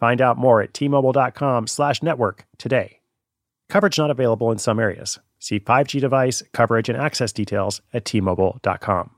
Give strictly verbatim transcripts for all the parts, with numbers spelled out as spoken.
Find out more at T-Mobile.com slash network today. Coverage not available in some areas. See five G device coverage and access details at T Mobile dot com.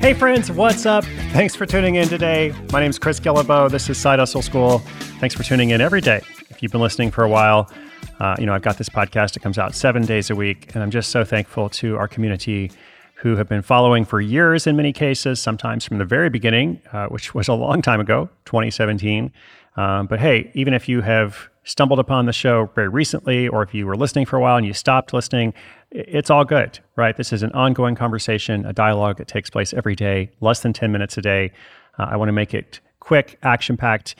Hey friends, what's up? Thanks for tuning in today. My name's Chris Guillebeau. This is Side Hustle School. Thanks for tuning in every day. If you've been listening for a while, uh, you know, I've got this podcast that comes out seven days a week, and I'm just so thankful to our community who have been following for years in many cases, sometimes from the very beginning, uh, which was a long time ago, twenty seventeen. Um, but hey, even if you have stumbled upon the show very recently, or if you were listening for a while and you stopped listening, it's all good, right? This is an ongoing conversation, a dialogue that takes place every day, less than ten minutes a day. Uh, I want to make it quick, action-packed,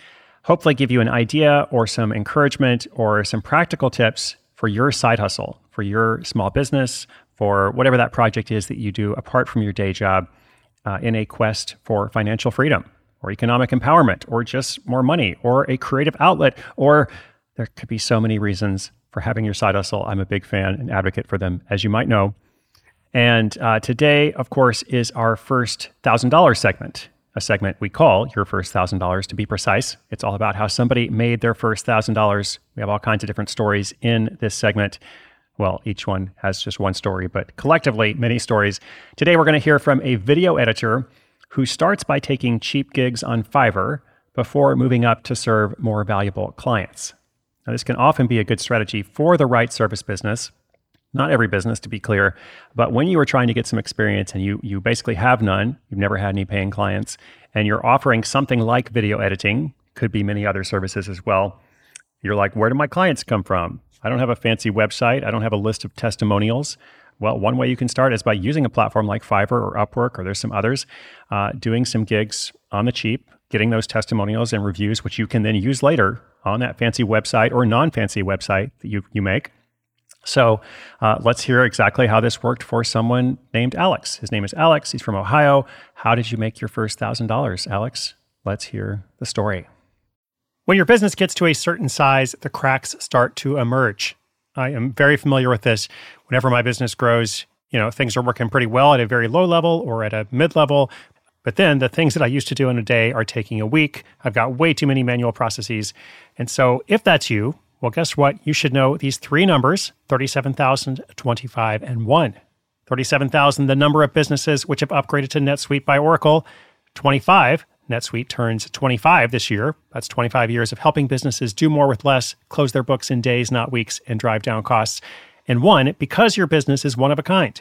hopefully give you an idea or some encouragement or some practical tips for your side hustle, for your small business, for whatever that project is that you do apart from your day job uh, in a quest for financial freedom or economic empowerment or just more money or a creative outlet, or there could be so many reasons for having your side hustle. I'm a big fan and advocate for them, as you might know. And uh, today, of course, is our first one thousand dollars segment, a segment we call Your First one thousand dollars to be precise. It's all about how somebody made their first one thousand dollars. We have all kinds of different stories in this segment. Well, each one has just one story, but collectively, many stories. Today, we're going to hear from a video editor who starts by taking cheap gigs on Fiverr before moving up to serve more valuable clients. Now, this can often be a good strategy for the right service business, not every business to be clear, but when you are trying to get some experience and you you basically have none, you've never had any paying clients, and you're offering something like video editing, could be many other services as well, you're like, where do my clients come from? I don't have a fancy website. I don't have a list of testimonials. Well, one way you can start is by using a platform like Fiverr or Upwork, or there's some others, uh, doing some gigs on the cheap, getting those testimonials and reviews, which you can then use later on that fancy website or non-fancy website that you, you make. So uh, let's hear exactly how this worked for someone named Alex. His name is Alex. He's from Ohio. How did you make your first one thousand dollars, Alex? Let's hear the story. When your business gets to a certain size, the cracks start to emerge. I am very familiar with this. Whenever my business grows, you know, things are working pretty well at a very low level or at a mid-level. But then the things that I used to do in a day are taking a week. I've got way too many manual processes. And so if that's you, well, guess what? You should know these three numbers, thirty-seven thousand, twenty-five, and one. thirty-seven thousand, the number of businesses which have upgraded to NetSuite by Oracle. twenty-five, NetSuite turns twenty-five this year. That's twenty-five years of helping businesses do more with less, close their books in days, not weeks, and drive down costs. And one, because your business is one of a kind.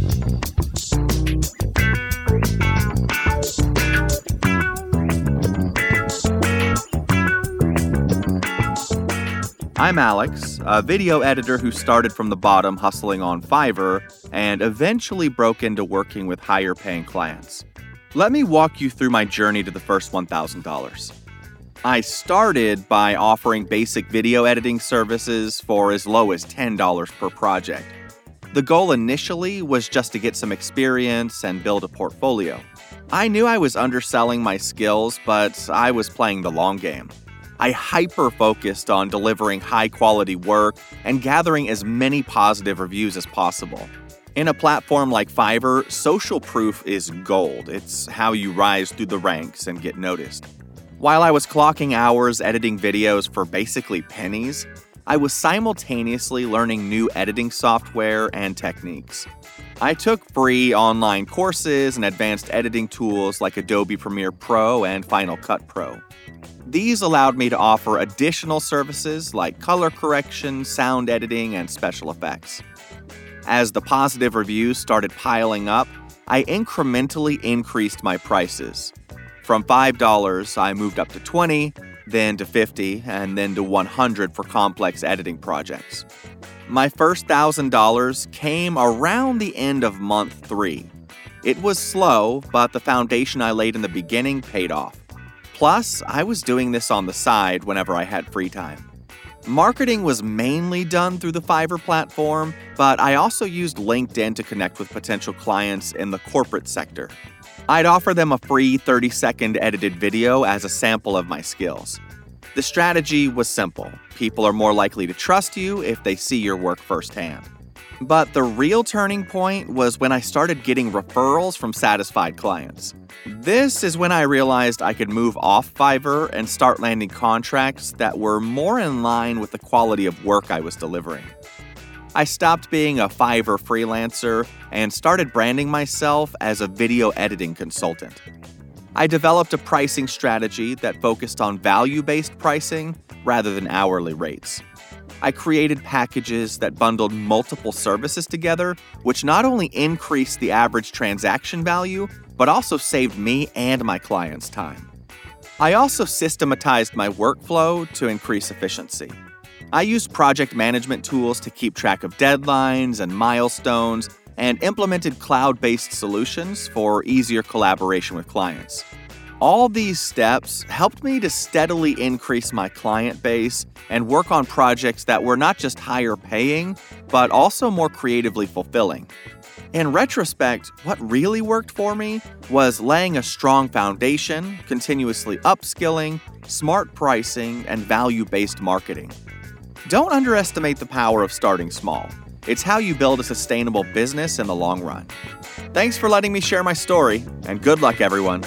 I'm Alex, a video editor who started from the bottom hustling on Fiverr and eventually broke into working with higher paying clients. Let me walk you through my journey to the first one thousand dollars. I started by offering basic video editing services for as low as ten dollars per project. The goal initially was just to get some experience and build a portfolio. I knew I was underselling my skills, but I was playing the long game. I hyper-focused on delivering high-quality work and gathering as many positive reviews as possible. In a platform like Fiverr, social proof is gold. It's how you rise through the ranks and get noticed. While I was clocking hours editing videos for basically pennies, I was simultaneously learning new editing software and techniques. I took free online courses and advanced editing tools like Adobe Premiere Pro and Final Cut Pro. These allowed me to offer additional services like color correction, sound editing, and special effects. As the positive reviews started piling up, I incrementally increased my prices. From five dollars, I moved up to twenty dollars, then to fifty dollars, and then to one hundred dollars for complex editing projects. My first one thousand dollars came around the end of month three. It was slow, but the foundation I laid in the beginning paid off. Plus, I was doing this on the side whenever I had free time. Marketing was mainly done through the Fiverr platform, but I also used LinkedIn to connect with potential clients in the corporate sector. I'd offer them a free thirty-second edited video as a sample of my skills. The strategy was simple. People are more likely to trust you if they see your work firsthand. But the real turning point was when I started getting referrals from satisfied clients. This is when I realized I could move off Fiverr and start landing contracts that were more in line with the quality of work I was delivering. I stopped being a Fiverr freelancer and started branding myself as a video editing consultant. I developed a pricing strategy that focused on value-based pricing rather than hourly rates. I created packages that bundled multiple services together, which not only increased the average transaction value, but also saved me and my clients time. I also systematized my workflow to increase efficiency. I used project management tools to keep track of deadlines and milestones, and implemented cloud-based solutions for easier collaboration with clients. All these steps helped me to steadily increase my client base and work on projects that were not just higher paying, but also more creatively fulfilling. In retrospect, what really worked for me was laying a strong foundation, continuously upskilling, smart pricing, and value-based marketing. Don't underestimate the power of starting small. It's how you build a sustainable business in the long run. Thanks for letting me share my story, and good luck, everyone.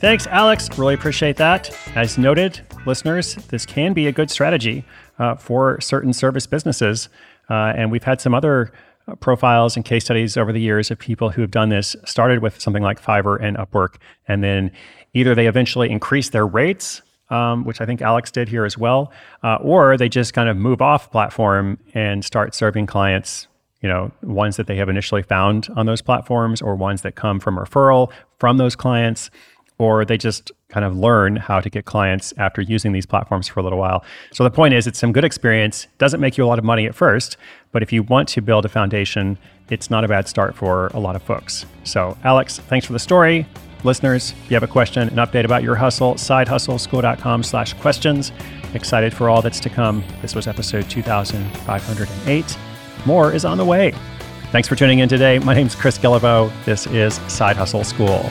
Thanks, Alex. Really appreciate that. As noted, listeners, this can be a good strategy uh, for certain service businesses. Uh, and we've had some other profiles and case studies over the years of people who have done this, started with something like Fiverr and Upwork, and then either they eventually increase their rates, um, which I think Alex did here as well, uh, or they just kind of move off platform and start serving clients, you know, ones that they have initially found on those platforms or ones that come from referral from those clients. Or they just kind of learn how to get clients after using these platforms for a little while. So the point is, it's some good experience. Doesn't make you a lot of money at first, but if you want to build a foundation, it's not a bad start for a lot of folks. So Alex, thanks for the story. Listeners, if you have a question, an update about your hustle, sidehustleschool.com slash questions. Excited for all that's to come. This was episode two thousand five hundred eight. More is on the way. Thanks for tuning in today. My name's Chris Guillebeau. This is Side Hustle School.